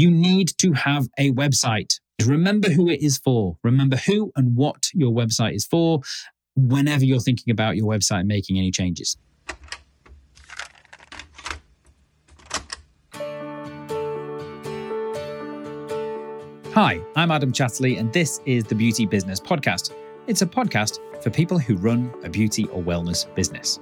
You need to have a website. Remember who it is for. Remember who and what your website is for whenever you're thinking about your website and making any changes. Hi, I'm Adam Chatterley, and this is the Beauty Business Podcast. It's a podcast for people who run a beauty or wellness business.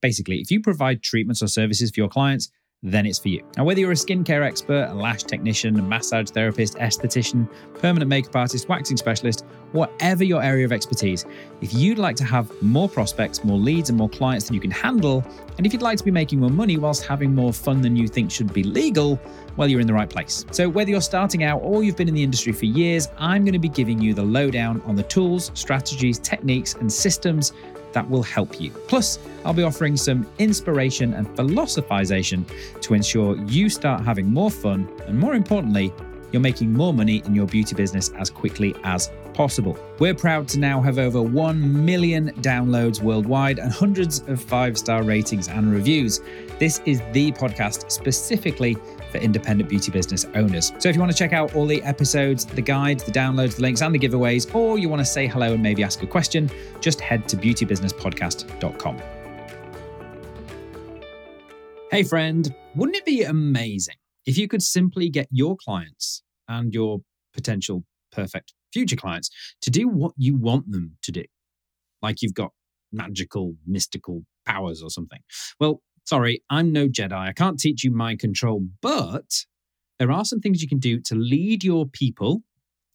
Basically, if you provide treatments or services for your clients, then it's for you. Now, whether you're a skincare expert, a lash technician, a massage therapist, esthetician, permanent makeup artist, waxing specialist, whatever your area of expertise, if you'd like to have more prospects, more leads, and more clients than you can handle, and if you'd like to be making more money whilst having more fun than you think should be legal, well, you're in the right place. So whether you're starting out or you've been in the industry for years, I'm going to be giving you the lowdown on the tools, strategies, techniques, and systems that will help you. Plus, I'll be offering some inspiration and philosophization to ensure you start having more fun and, more importantly, you're making more money in your beauty business as quickly as possible. We're proud to now have over 1 million downloads worldwide and hundreds of 5-star ratings and reviews. This is the podcast specifically for independent beauty business owners. So if you want to check out all the episodes, the guides, the downloads, the links, and the giveaways, or you want to say hello and maybe ask a question, just head to beautybusinesspodcast.com. Hey friend, wouldn't it be amazing if you could simply get your clients and your potential perfect future clients to do what you want them to do? Like you've got magical, mystical powers or something. Well, sorry, I'm no Jedi. I can't teach you mind control, but there are some things you can do to lead your people,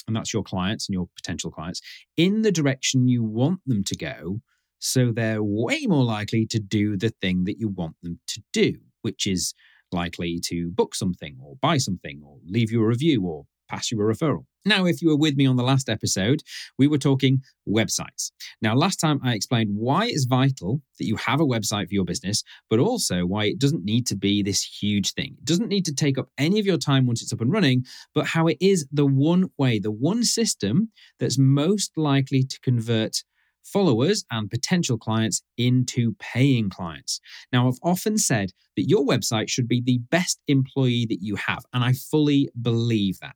and that's your clients and your potential clients, in the direction you want them to go, so they're way more likely to do the thing that you want them to do, which is likely to book something or buy something or leave you a review or pass you a referral. Now, if you were with me on the last episode, we were talking websites. Now, last time I explained why it's vital that you have a website for your business, but also why it doesn't need to be this huge thing. It doesn't need to take up any of your time once it's up and running, but how it is the one way, the one system that's most likely to convert followers and potential clients into paying clients. Now, I've often said that your website should be the best employee that you have, and I fully believe that.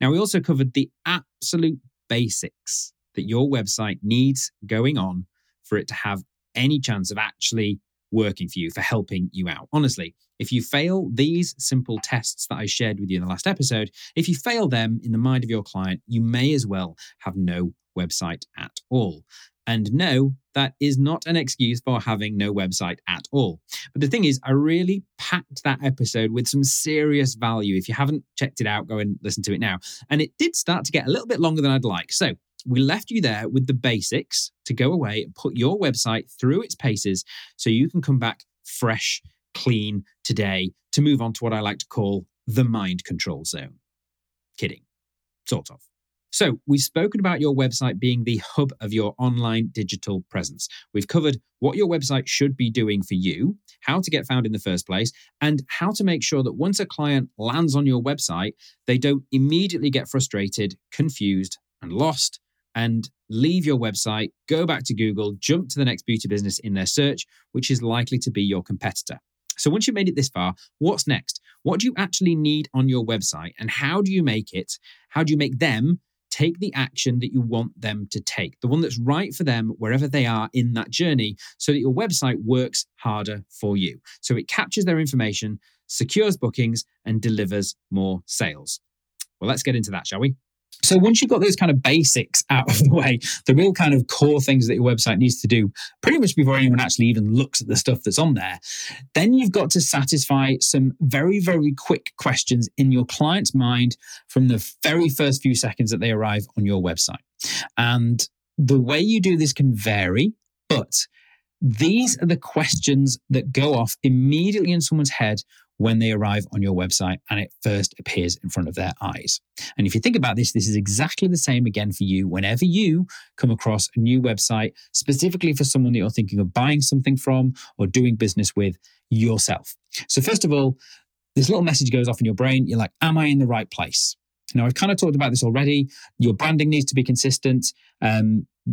Now, we also covered the absolute basics that your website needs going on for it to have any chance of actually working for you, for helping you out. Honestly, if you fail these simple tests that I shared with you in the last episode, if you fail them in the mind of your client, you may as well have no website at all. And no, that is not an excuse for having no website at all. But the thing is, I really packed that episode with some serious value. If you haven't checked it out, go and listen to it now. And it did start to get a little bit longer than I'd like. So we left you there with the basics to go away and put your website through its paces so you can come back fresh, clean today to move on to what I like to call the mind control zone. Kidding. Sort of. So we've spoken about your website being the hub of your online digital presence. We've covered what your website should be doing for you, how to get found in the first place, and how to make sure that once a client lands on your website, they don't immediately get frustrated, confused, and lost, and leave your website, go back to Google, jump to the next beauty business in their search, which is likely to be your competitor. So once you've made it this far, what's next? What do you actually need on your website, and how do you make it? How do you make them take the action that you want them to take, the one that's right for them wherever they are in that journey, so that your website works harder for you? So it captures their information, secures bookings, and delivers more sales. Well, let's get into that, shall we? So once you've got those kind of basics out of the way, the real kind of core things that your website needs to do, pretty much before anyone actually even looks at the stuff that's on there, then you've got to satisfy some very, very quick questions in your client's mind from the very first few seconds that they arrive on your website. And the way you do this can vary, but these are the questions that go off immediately in someone's head when they arrive on your website and it first appears in front of their eyes. And if you think about this, this is exactly the same again for you whenever you come across a new website, specifically for someone that you're thinking of buying something from or doing business with yourself. So first of all, this little message goes off in your brain. You're like, am I in the right place? Now, I've kind of talked about this already. Your branding needs to be consistent.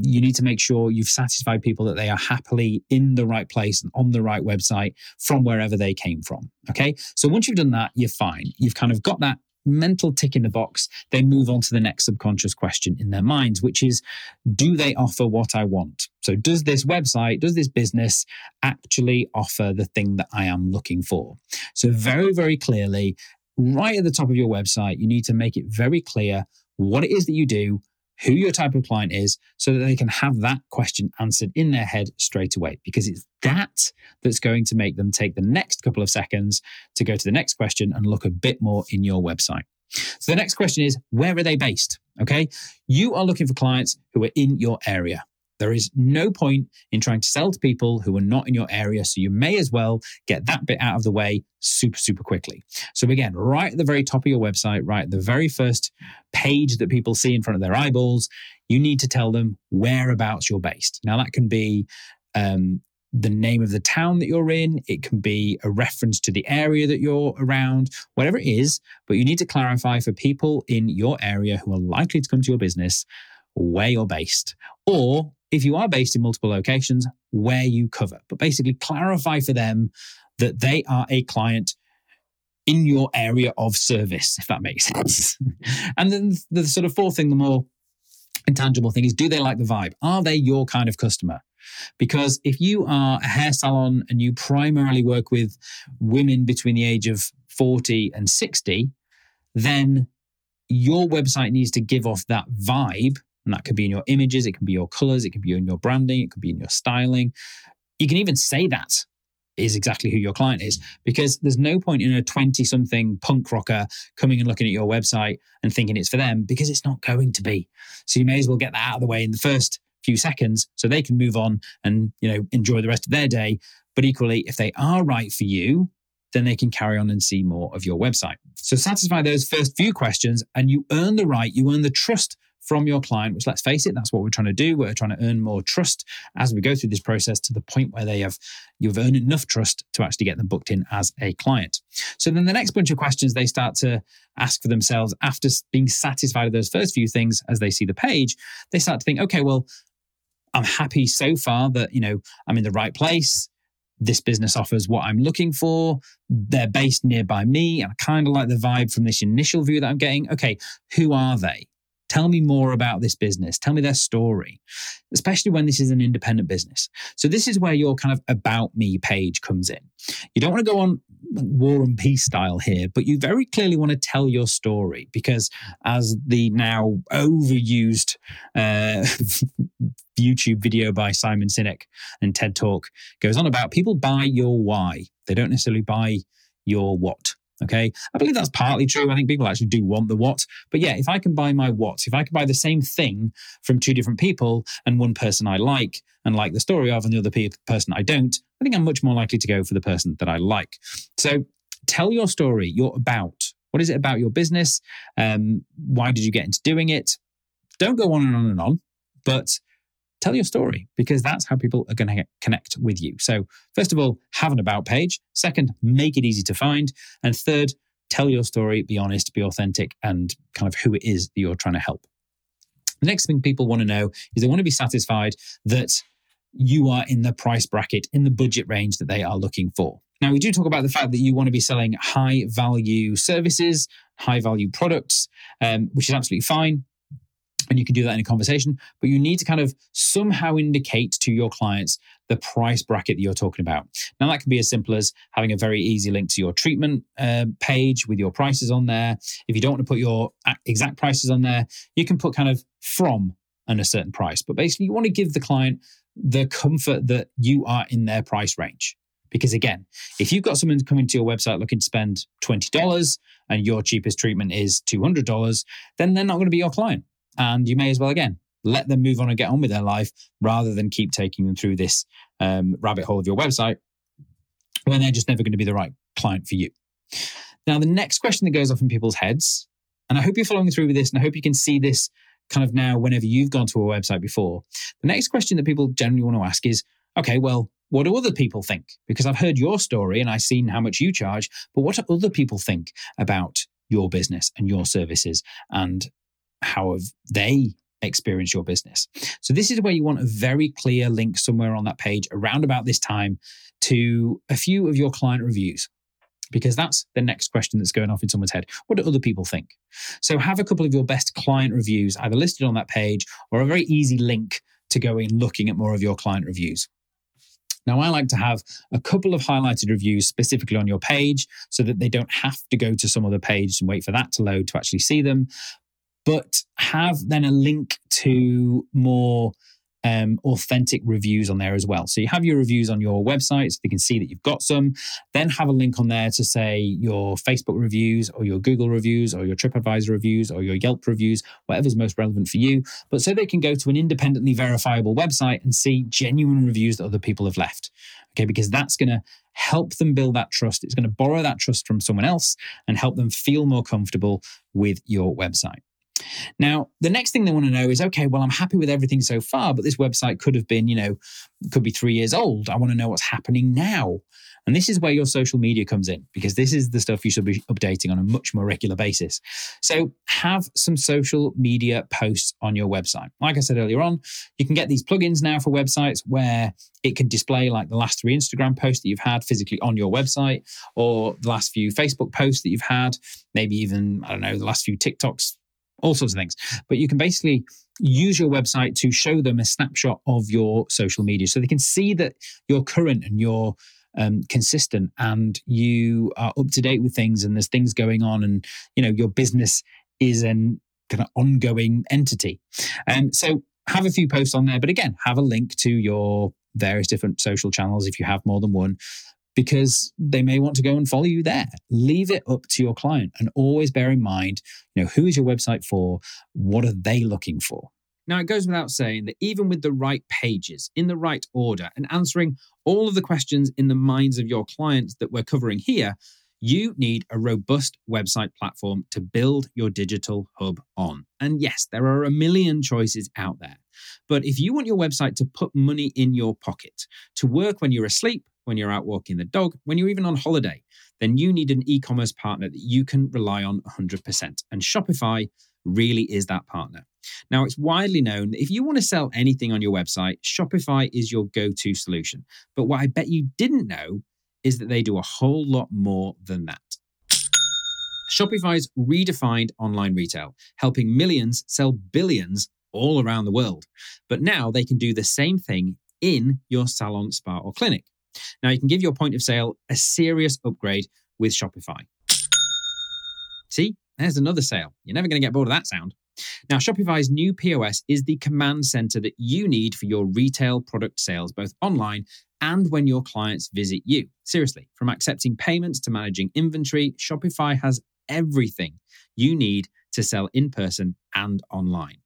You need to make sure you've satisfied people that they are happily in the right place and on the right website from wherever they came from, okay? So once you've done that, you're fine. You've kind of got that mental tick in the box, they move on to the next subconscious question in their minds, which is, do they offer what I want? So does this website, does this business actually offer the thing that I am looking for? So very, very clearly, right at the top of your website, you need to make it very clear what it is that you do, who your type of client is, so that they can have that question answered in their head straight away, because it's that that's going to make them take the next couple of seconds to go to the next question and look a bit more in your website. So the next question is, where are they based? Okay, you are looking for clients who are in your area. There is no point in trying to sell to people who are not in your area, so you may as well get that bit out of the way super, super quickly. So again, right at the very top of your website, right at the very first page that people see in front of their eyeballs, you need to tell them whereabouts you're based. Now that can be the name of the town that you're in, it can be a reference to the area that you're around, whatever it is, but you need to clarify for people in your area who are likely to come to your business where you're based, or if you are based in multiple locations, where you cover. But basically clarify for them that they are a client in your area of service, if that makes sense. And then the sort of fourth thing, the more intangible thing, is do they like the vibe? Are they your kind of customer? Because if you are a hair salon and you primarily work with women between the age of 40 and 60, then your website needs to give off that vibe. And that could be in your images, it can be your colors, it could be in your branding, it could be in your styling. You can even say that is exactly who your client is, because there's no point in a 20-something punk rocker coming and looking at your website and thinking it's for them, because it's not going to be. So you may as well get that out of the way in the first few seconds so they can move on and, you know, enjoy the rest of their day. But equally, if they are right for you, then they can carry on and see more of your website. So satisfy those first few questions and you earn the right, you earn the trust from your client, which, let's face it, that's what we're trying to do. We're trying to earn more trust as we go through this process to the point where you've earned enough trust to actually get them booked in as a client. So then the next bunch of questions they start to ask for themselves after being satisfied with those first few things as they see the page, they start to think, okay, well, I'm happy so far that, you know, I'm in the right place. This business offers what I'm looking for. They're based nearby me. I kind of like the vibe from this initial view that I'm getting. Okay, who are they? Tell me more about this business. Tell me their story, especially when this is an independent business. So this is where your kind of about me page comes in. You don't want to go on War and Peace style here, but you very clearly want to tell your story, because as the now overused YouTube video by Simon Sinek and TED Talk goes on about, people buy your why. They don't necessarily buy your what. Okay, I believe that's partly true. I think people actually do want the what. But yeah, if I can buy my what, if I can buy the same thing from two different people, and one person I like and like the story of, and the other person I don't, I think I'm much more likely to go for the person that I like. So tell your story, your about. What is it about your business? Why did you get into doing it? Don't go on and on and on, but tell your story, because that's how people are going to connect with you. So first of all, have an about page. Second, make it easy to find. And third, tell your story, be honest, be authentic, and kind of who it is that you're trying to help. The next thing people want to know is they want to be satisfied that you are in the price bracket, in the budget range that they are looking for. Now, we do talk about the fact that you want to be selling high value services, high value products, which is absolutely fine. And you can do that in a conversation, but you need to kind of somehow indicate to your clients the price bracket that you're talking about. Now, that can be as simple as having a very easy link to your treatment page with your prices on there. If you don't want to put your exact prices on there, you can put kind of from and a certain price. But basically, you want to give the client the comfort that you are in their price range. Because again, if you've got someone coming to your website looking to spend $20 and your cheapest treatment is $200, then they're not going to be your client. And you may as well, again, let them move on and get on with their life rather than keep taking them through this rabbit hole of your website when they're just never going to be the right client for you. Now, the next question that goes off in people's heads, and I hope you're following through with this, and I hope you can see this kind of now whenever you've gone to a website before. The next question that people generally want to ask is, okay, well, what do other people think? Because I've heard your story and I've seen how much you charge, but what do other people think about your business and your services, and how have they experienced your business? So this is where you want a very clear link somewhere on that page around about this time to a few of your client reviews. Because that's the next question that's going off in someone's head. What do other people think? So have a couple of your best client reviews either listed on that page or a very easy link to go in looking at more of your client reviews. Now, I like to have a couple of highlighted reviews specifically on your page so that they don't have to go to some other page and wait for that to load to actually see them. But have then a link to more authentic reviews on there as well. So you have your reviews on your website so they can see that you've got some. Then have a link on there to say your Facebook reviews or your Google reviews or your TripAdvisor reviews or your Yelp reviews, whatever's most relevant for you. But so they can go to an independently verifiable website and see genuine reviews that other people have left. Okay, because that's going to help them build that trust. It's going to borrow that trust from someone else and help them feel more comfortable with your website. Now, the next thing they want to know is, okay, well, I'm happy with everything so far, but this website could have been, could be 3 years old. I want to know what's happening now. And this is where your social media comes in, because this is the stuff you should be updating on a much more regular basis. So have some social media posts on your website. Like I said earlier on, you can get these plugins now for websites where it can display like the last 3 Instagram posts that you've had physically on your website, or the last few Facebook posts that you've had, maybe even, the last few TikToks, all sorts of things. But you can basically use your website to show them a snapshot of your social media so they can see that you're current and you're consistent and you are up to date with things and there's things going on and, your business is an kind of ongoing entity. So have a few posts on there, but again, have a link to your various different social channels if you have more than one, because they may want to go and follow you there. Leave it up to your client and always bear in mind, who is your website for? What are they looking for? Now, it goes without saying that even with the right pages, in the right order, and answering all of the questions in the minds of your clients that we're covering here, you need a robust website platform to build your digital hub on. And yes, there are a million choices out there. But if you want your website to put money in your pocket, to work when you're asleep, when you're out walking the dog, when you're even on holiday, then you need an e-commerce partner that you can rely on 100%. And Shopify really is that partner. Now, it's widely known that if you want to sell anything on your website, Shopify is your go-to solution. But what I bet you didn't know is that they do a whole lot more than that. Shopify's redefined online retail, helping millions sell billions all around the world. But now they can do the same thing in your salon, spa, or clinic. Now, you can give your point of sale a serious upgrade with Shopify. See, there's another sale. You're never going to get bored of that sound. Now, Shopify's new POS is the command center that you need for your retail product sales, both online and when your clients visit you. Seriously, from accepting payments to managing inventory, Shopify has everything you need to sell in person and online.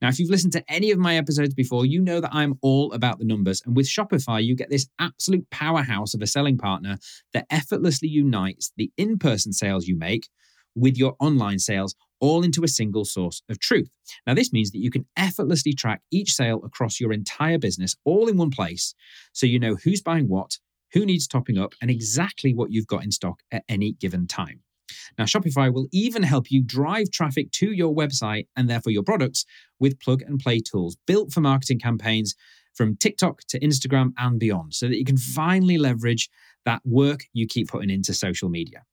Now, if you've listened to any of my episodes before, you know that I'm all about the numbers. And with Shopify, you get this absolute powerhouse of a selling partner that effortlessly unites the in-person sales you make with your online sales, all into a single source of truth. Now, this means that you can effortlessly track each sale across your entire business all in one place, so you know who's buying what, who needs topping up, and exactly what you've got in stock at any given time. Now, Shopify will even help you drive traffic to your website and therefore your products with plug-and-play tools built for marketing campaigns from TikTok to Instagram and beyond, so that you can finally leverage that work you keep putting into social media.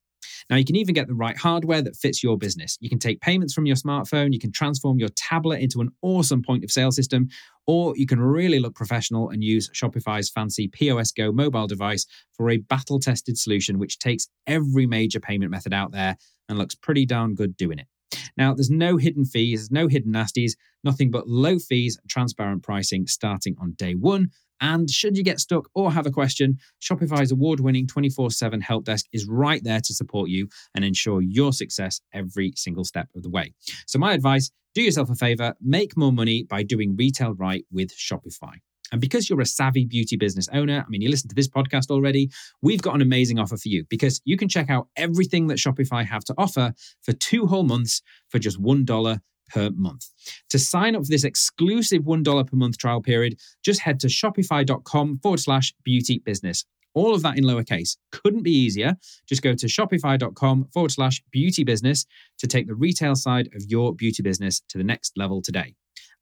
Now, you can even get the right hardware that fits your business. You can take payments from your smartphone, you can transform your tablet into an awesome point-of-sale system, or you can really look professional and use Shopify's fancy POS Go mobile device for a battle-tested solution which takes every major payment method out there and looks pretty darn good doing it. Now, there's no hidden fees, no hidden nasties, nothing but low fees and transparent pricing starting on day one. And should you get stuck or have a question, Shopify's award-winning 24/7 help desk is right there to support you and ensure your success every single step of the way. So my advice, do yourself a favor, make more money by doing retail right with Shopify. And because you're a savvy beauty business owner, you listen to this podcast already, we've got an amazing offer for you, because you can check out everything that Shopify have to offer for 2 whole months for just $1 per month. To sign up for this exclusive $1 per month trial period, just head to shopify.com/beauty business. All of that in lowercase. Couldn't be easier. Just go to shopify.com/beauty business to take the retail side of your beauty business to the next level today.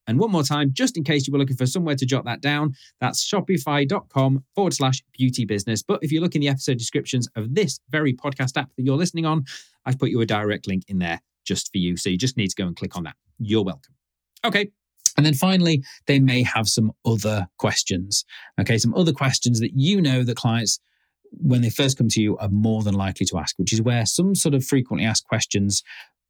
And one more time, just in case you were looking for somewhere to jot that down, that's shopify.com/beautybusiness. But if you look in the episode descriptions of this very podcast app that you're listening on, I've put you a direct link in there just for you. So you just need to go and click on that. You're welcome. Okay. And then finally, they may have some other questions. Okay. Some other questions that you know that clients, when they first come to you, are more than likely to ask, which is where some sort of frequently asked questions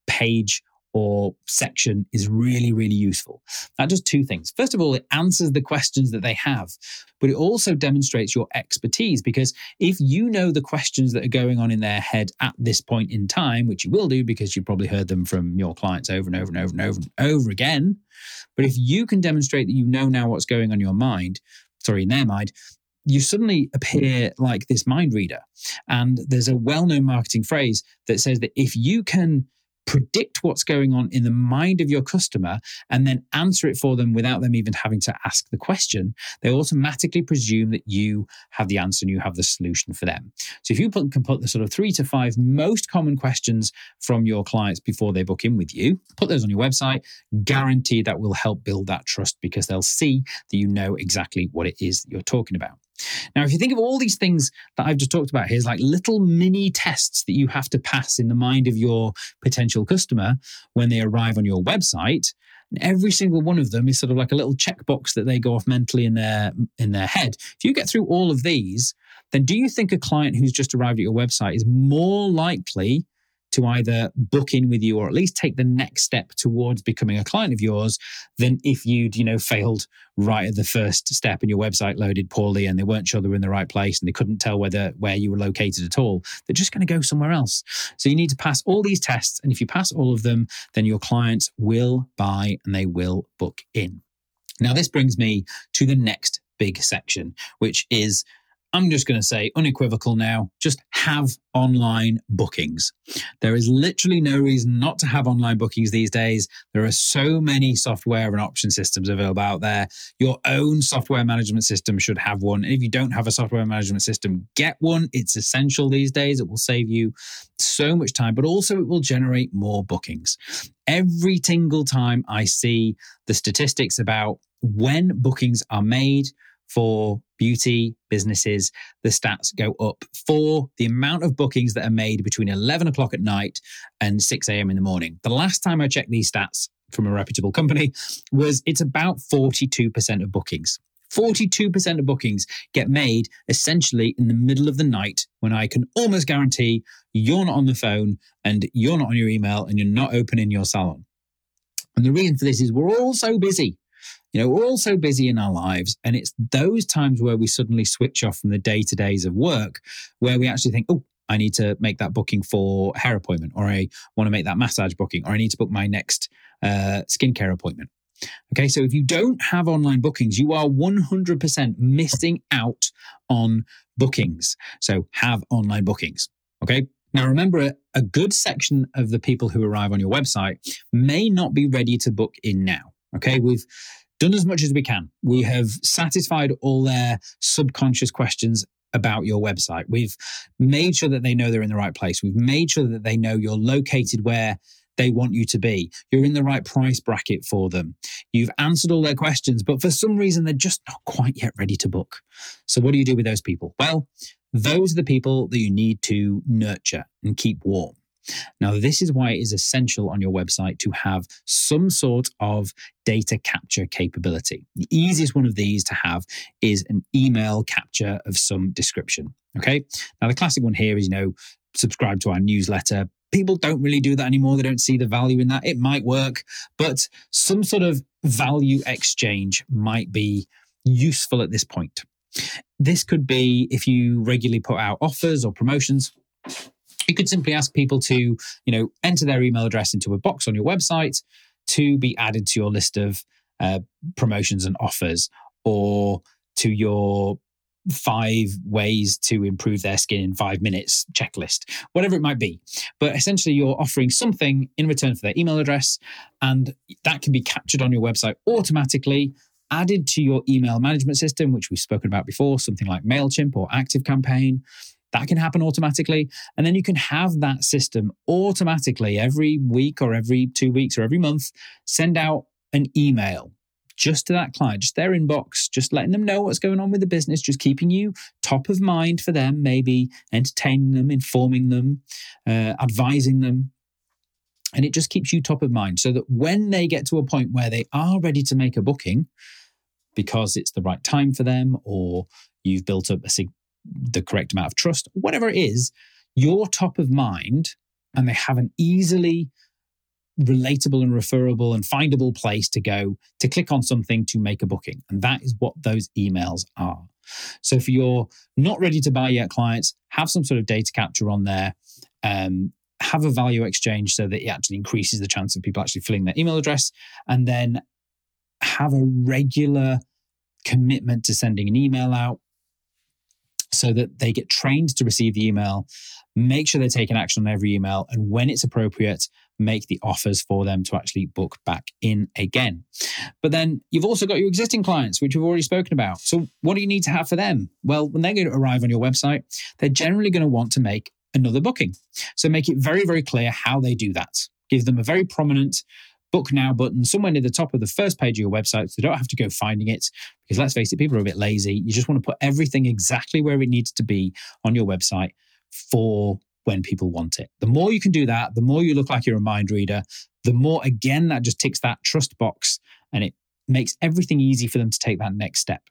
page or section is really, really useful. That does two things. First of all, it answers the questions that they have, but it also demonstrates your expertise, because if you know the questions that are going on in their head at this point in time, which you will do because you've probably heard them from your clients over and over and over and over and over again, but if you can demonstrate that you know now what's going on in their mind, you suddenly appear like this mind reader. And there's a well-known marketing phrase that says that if you can predict what's going on in the mind of your customer and then answer it for them without them even having to ask the question, they automatically presume that you have the answer and you have the solution for them. So if you can put the sort of 3 to 5 most common questions from your clients before they book in with you, put those on your website, guaranteed that will help build that trust, because they'll see that you know exactly what it is that you're talking about. Now, if you think of all these things that I've just talked about here as like little mini tests that you have to pass in the mind of your potential customer when they arrive on your website, and every single one of them is sort of like a little checkbox that they go off mentally in their head. If you get through all of these, then do you think a client who's just arrived at your website is more likely to either book in with you or at least take the next step towards becoming a client of yours than if you'd, failed right at the first step and your website loaded poorly and they weren't sure they were in the right place and they couldn't tell where you were located at all? They're just going to go somewhere else. So you need to pass all these tests. And if you pass all of them, then your clients will buy and they will book in. Now, this brings me to the next big section, which is, I'm just going to say unequivocal now, just have online bookings. There is literally no reason not to have online bookings these days. There are so many software and option systems available out there. Your own software management system should have one. And if you don't have a software management system, get one. It's essential these days. It will save you so much time, but also it will generate more bookings. Every single time I see the statistics about when bookings are made for beauty businesses, the stats go up for the amount of bookings that are made between 11 o'clock at night and 6 a.m. in the morning. The last time I checked these stats from a reputable company was it's about 42% of bookings. 42% of bookings get made essentially in the middle of the night, when I can almost guarantee you're not on the phone and you're not on your email and you're not opening your salon. And the reason for this is we're all so busy. We're all so busy in our lives, and it's those times where we suddenly switch off from the day-to-days of work where we actually think, oh, I need to make that booking for a hair appointment, or I want to make that massage booking, or I need to book my next skincare appointment. Okay, so if you don't have online bookings, you are 100% missing out on bookings. So have online bookings, okay? Now, remember, a good section of the people who arrive on your website may not be ready to book in now. Okay, we've done as much as we can. We have satisfied all their subconscious questions about your website. We've made sure that they know they're in the right place. We've made sure that they know you're located where they want you to be. You're in the right price bracket for them. You've answered all their questions, but for some reason, they're just not quite yet ready to book. So what do you do with those people? Well, those are the people that you need to nurture and keep warm. Now, this is why it is essential on your website to have some sort of data capture capability. The easiest one of these to have is an email capture of some description, okay? Now, the classic one here is, subscribe to our newsletter. People don't really do that anymore. They don't see the value in that. It might work, but some sort of value exchange might be useful at this point. This could be if you regularly put out offers or promotions. You could simply ask people to, enter their email address into a box on your website to be added to your list of promotions and offers, or to your 5 ways to improve their skin in 5 minutes checklist, whatever it might be. But essentially, you're offering something in return for their email address, and that can be captured on your website automatically, added to your email management system, which we've spoken about before, something like MailChimp or ActiveCampaign. That can happen automatically. And then you can have that system automatically every week or every 2 weeks or every month send out an email just to that client, just their inbox, just letting them know what's going on with the business, just keeping you top of mind for them, maybe entertaining them, informing them, advising them. And it just keeps you top of mind so that when they get to a point where they are ready to make a booking because it's the right time for them, or you've built up the correct amount of trust, whatever it is, you're top of mind and they have an easily relatable and referable and findable place to go to click on something to make a booking. And that is what those emails are. So for your not ready to buy yet clients, have some sort of data capture on there. Have a value exchange so that it actually increases the chance of people actually filling their email address, and then have a regular commitment to sending an email out so that they get trained to receive the email. Make sure they're taking action on every email, and when it's appropriate, make the offers for them to actually book back in again. But then you've also got your existing clients, which we've already spoken about. So what do you need to have for them? Well, when they're going to arrive on your website, they're generally going to want to make another booking. So make it very, very clear how they do that. Give them a very prominent book now button somewhere near the top of the first page of your website so they don't have to go finding it, because let's face it, people are a bit lazy. You just want to put everything exactly where it needs to be on your website for when people want it. The more you can do that, the more you look like you're a mind reader, the more, again, that just ticks that trust box and it makes everything easy for them to take that next step.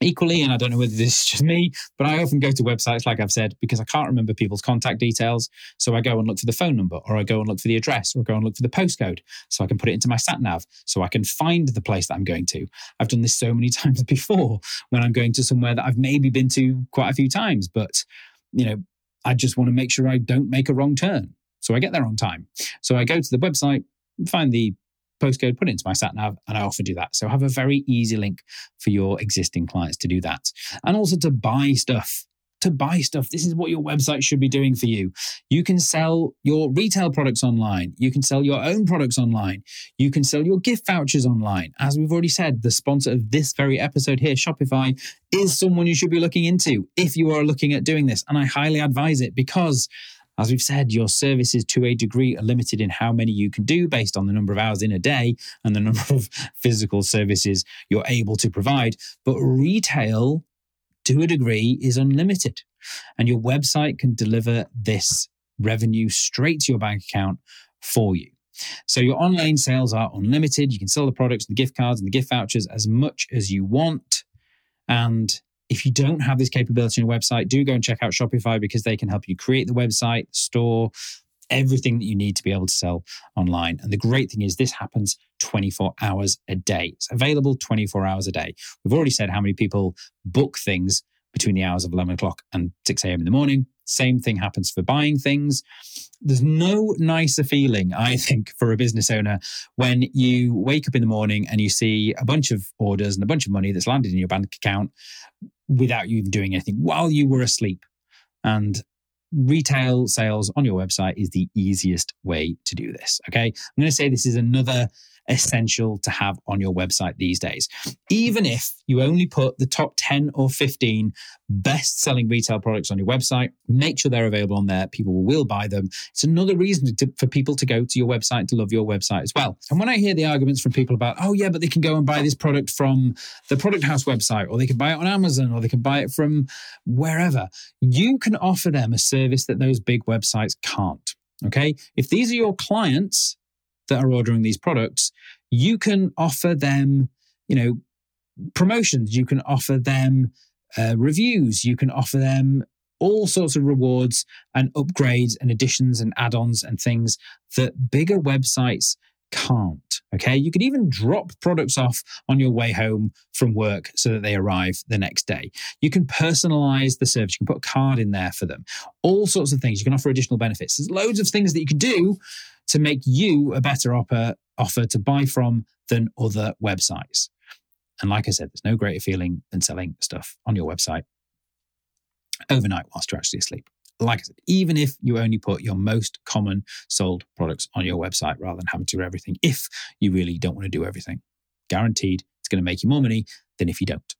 Equally, and I don't know whether this is just me, but I often go to websites, like I've said, because I can't remember people's contact details. So I go and look for the phone number, or I go and look for the address, or I go and look for the postcode so I can put it into my sat nav so I can find the place that I'm going to. I've done this so many times before when I'm going to somewhere that I've maybe been to quite a few times, but you know, I just want to make sure I don't make a wrong turn. So I get there on time. So I go to the website, find the postcode, put it into my sat nav, and I often do that. So have a very easy link for your existing clients to do that. And also to buy stuff. This is what your website should be doing for you. You can sell your retail products online. You can sell your own products online. You can sell your gift vouchers online. As we've already said, the sponsor of this very episode here, Shopify, is someone you should be looking into if you are looking at doing this. And I highly advise it because, as we've said, your services to a degree are limited in how many you can do based on the number of hours in a day and the number of physical services you're able to provide. But retail, to a degree, is unlimited. And your website can deliver this revenue straight to your bank account for you. So your online sales are unlimited. You can sell the products, the gift cards, and the gift vouchers as much as you want. And if you don't have this capability on your website, do go and check out Shopify, because they can help you create the website, store, everything that you need to be able to sell online. And the great thing is this happens 24 hours a day. It's available 24 hours a day. We've already said how many people book things between the hours of 11 o'clock and 6 a.m. in the morning. Same thing happens for buying things. There's no nicer feeling, I think, for a business owner when you wake up in the morning and you see a bunch of orders and a bunch of money that's landed in your bank account without you even doing anything while you were asleep. And retail sales on your website is the easiest way to do this. Okay. I'm going to say this is another essential to have on your website these days. Even if you only put the top 10 or 15 best-selling retail products on your website, make sure they're available on there. People will buy them. It's another reason for people to go to your website, to love your website as well. And when I hear the arguments from people about, oh yeah, but they can go and buy this product from the Product House website, or they can buy it on Amazon, or they can buy it from wherever, you can offer them a service that those big websites can't. Okay? If these are your clients that are ordering these products, you can offer them, you know, promotions, you can offer them reviews, you can offer them all sorts of rewards and upgrades and additions and add-ons and things that bigger websites can't, okay? You could even drop products off on your way home from work so that they arrive the next day. You can personalize the service. You can put a card in there for them. All sorts of things. You can offer additional benefits. There's loads of things that you can do to make you a better offer to buy from than other websites. And like I said, there's no greater feeling than selling stuff on your website overnight whilst you're actually asleep. Like I said, even if you only put your most common sold products on your website rather than having to do everything, if you really don't want to do everything, guaranteed it's going to make you more money than if you don't.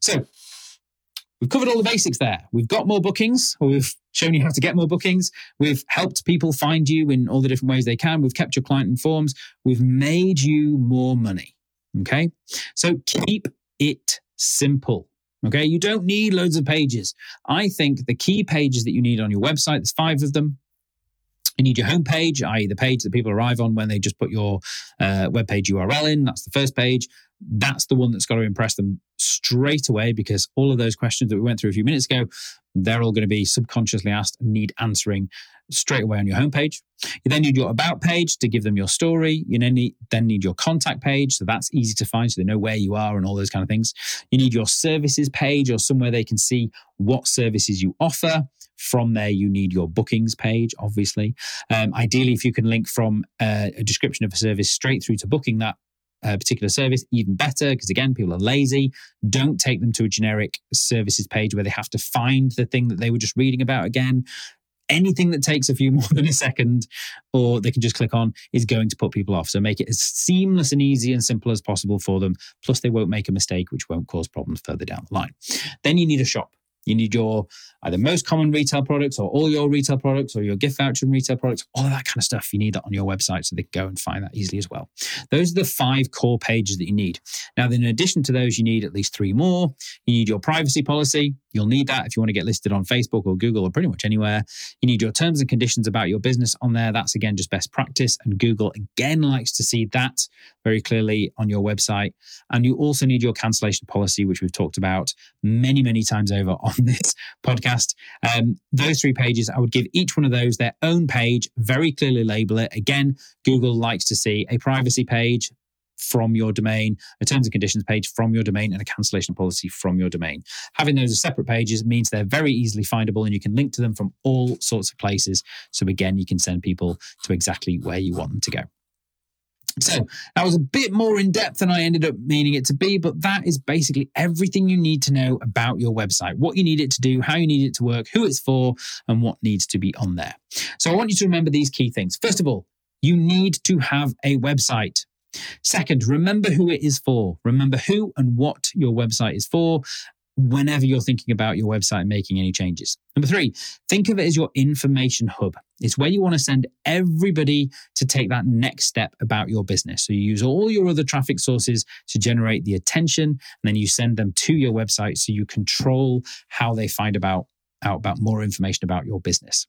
So we've covered all the basics there. We've got more bookings, or we've shown you how to get more bookings. We've helped people find you in all the different ways they can. We've kept your client informed. We've made you more money. Okay. So keep it simple. Okay. You don't need loads of pages. I think the key pages that you need on your website, there's 5 of them. You need your homepage, i.e. the page that people arrive on when they just put your webpage URL in. That's the first page. That's the one that's got to impress them straight away, because all of those questions that we went through a few minutes ago, they're all going to be subconsciously asked and need answering straight away on your homepage. You then need your about page to give them your story. You then need your contact page. So that's easy to find, so they know where you are and all those kind of things. You need your services page, or somewhere they can see what services you offer. From there, you need your bookings page, obviously. Ideally, if you can link from a description of a service straight through to booking that particular service, even better, because again, people are lazy. Don't take them to a generic services page where they have to find the thing that they were just reading about again. Anything that takes a few more than a second, or they can just click on, is going to put people off. So make it as seamless and easy and simple as possible for them. Plus, they won't make a mistake, which won't cause problems further down the line. Then you need a shop. You need your either most common retail products, or all your retail products, or your gift voucher and retail products, all of that kind of stuff. You need that on your website so they can go and find that easily as well. Those are the 5 core pages that you need. Now, then in addition to those, you need at least 3 more. You need your privacy policy. You'll need that if you want to get listed on Facebook or Google or pretty much anywhere. You need your terms and conditions about your business on there. That's again just best practice. And Google again likes to see that very clearly on your website. And you also need your cancellation policy, which we've talked about many, many times over on this podcast. Those 3 pages, I would give each one of those their own page, very clearly label it. Again, Google likes to see a privacy page from your domain, a terms and conditions page from your domain, and a cancellation policy from your domain. Having those as separate pages means they're very easily findable and you can link to them from all sorts of places. So again, you can send people to exactly where you want them to go. So that was a bit more in depth than I ended up meaning it to be, but that is basically everything you need to know about your website, what you need it to do, how you need it to work, who it's for, and what needs to be on there. So I want you to remember these key things. First of all, you need to have a website. Second, remember who it is for. Remember who and what your website is for whenever you're thinking about your website and making any changes. Number 3, think of it as your information hub. It's where you want to send everybody to take that next step about your business. So you use all your other traffic sources to generate the attention, and then you send them to your website so you control how they find out about more information about your business.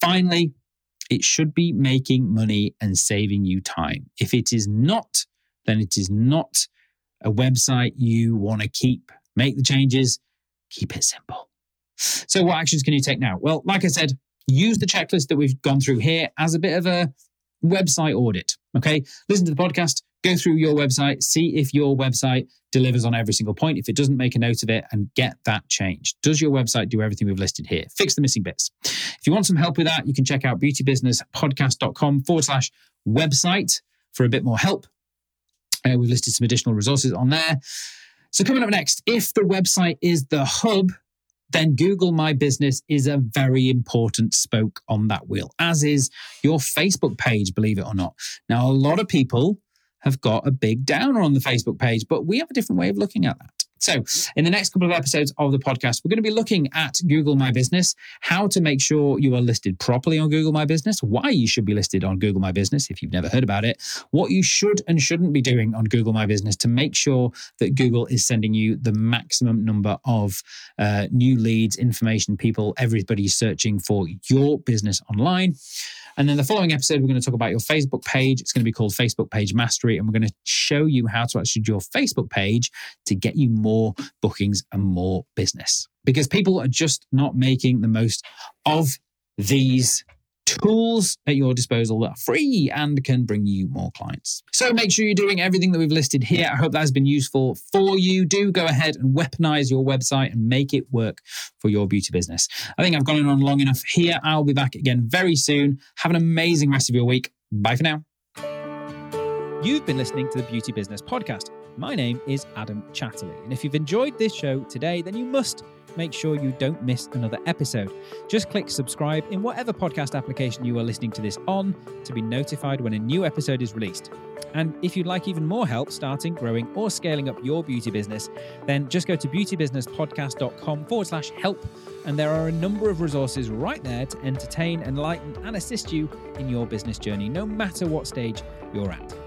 Finally, it should be making money and saving you time. If it is not, then it is not a website you want to keep. Make the changes, keep it simple. So what actions can you take now? Well, like I said, use the checklist that we've gone through here as a bit of a website audit, okay? Listen to the podcast, go through your website, see if your website delivers on every single point. If it doesn't, make a note of it and get that changed. Does your website do everything we've listed here? Fix the missing bits. If you want some help with that, you can check out beautybusinesspodcast.com/website for a bit more help. We've listed some additional resources on there. So coming up next, if the website is the hub, then Google My Business is a very important spoke on that wheel, as is your Facebook page, believe it or not. Now, a lot of people have got a big downer on the Facebook page, but we have a different way of looking at that. So in the next couple of episodes of the podcast, we're going to be looking at Google My Business, how to make sure you are listed properly on Google My Business, why you should be listed on Google My Business if you've never heard about it, what you should and shouldn't be doing on Google My Business to make sure that Google is sending you the maximum number of new leads, information, people, everybody searching for your business online. And then the following episode, we're going to talk about your Facebook page. It's going to be called Facebook Page Mastery, and we're going to show you how to actually do your Facebook page to get you more bookings and more business. Because people are just not making the most of these tools at your disposal that are free and can bring you more clients. So make sure you're doing everything that we've listed here. I hope that has been useful for you. Do go ahead and weaponize your website and make it work for your beauty business. I think I've gone on long enough here. I'll be back again very soon. Have an amazing rest of your week. Bye for now. You've been listening to the Beauty Business Podcast. My name is Adam Chatterley, and if you've enjoyed this show today, then you must make sure you don't miss another episode. Just click subscribe in whatever podcast application you are listening to this on to be notified when a new episode is released. And if you'd like even more help starting, growing, or scaling up your beauty business, then just go to beautybusinesspodcast.com/help. And there are a number of resources right there to entertain, enlighten, and assist you in your business journey, no matter what stage you're at.